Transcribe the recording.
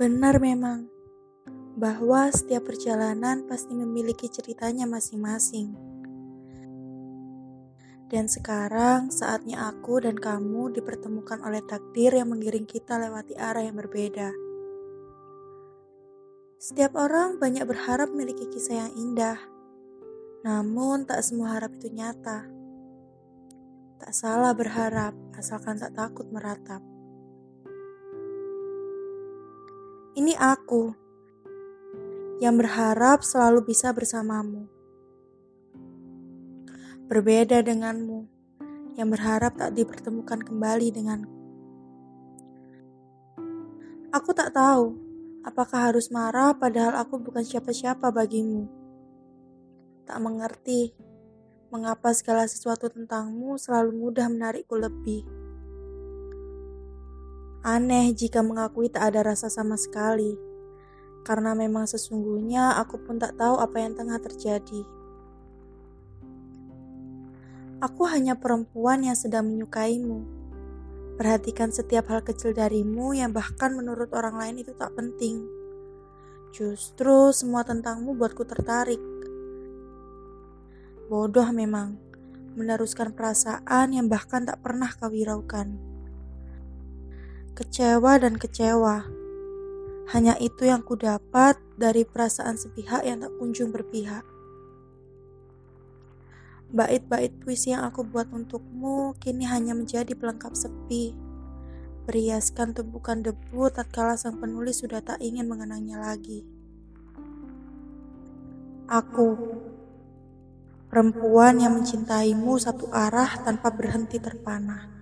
Benar memang, bahwa setiap perjalanan pasti memiliki ceritanya masing-masing. Dan sekarang saatnya aku dan kamu dipertemukan oleh takdir yang menggiring kita lewati arah yang berbeda. Setiap orang banyak berharap memiliki kisah yang indah, namun tak semua harap itu nyata. Tak salah berharap, asalkan tak takut meratap. Ini aku, yang berharap selalu bisa bersamamu. Berbeda denganmu, yang berharap tak dipertemukan kembali denganku. Aku tak tahu, apakah harus marah padahal aku bukan siapa-siapa bagimu. Tak mengerti, mengapa segala sesuatu tentangmu selalu mudah menarikku lebih. Aneh jika mengakui tak ada rasa sama sekali, karena memang sesungguhnya aku pun tak tahu apa yang tengah terjadi. Aku hanya perempuan yang sedang menyukaimu, perhatikan setiap hal kecil darimu yang bahkan menurut orang lain itu tak penting. Justru semua tentangmu buatku tertarik. Bodoh memang, meneruskan perasaan yang bahkan tak pernah kau hiraukan. Kecewa dan kecewa, hanya itu yang ku dapat dari perasaan sepihak yang tak kunjung berpihak. Bait-bait puisi yang aku buat untukmu kini hanya menjadi pelengkap sepi, beriaskan tumpukan debu tatkala sang penulis sudah tak ingin mengenangnya lagi. Aku, perempuan yang mencintaimu satu arah tanpa berhenti terpana.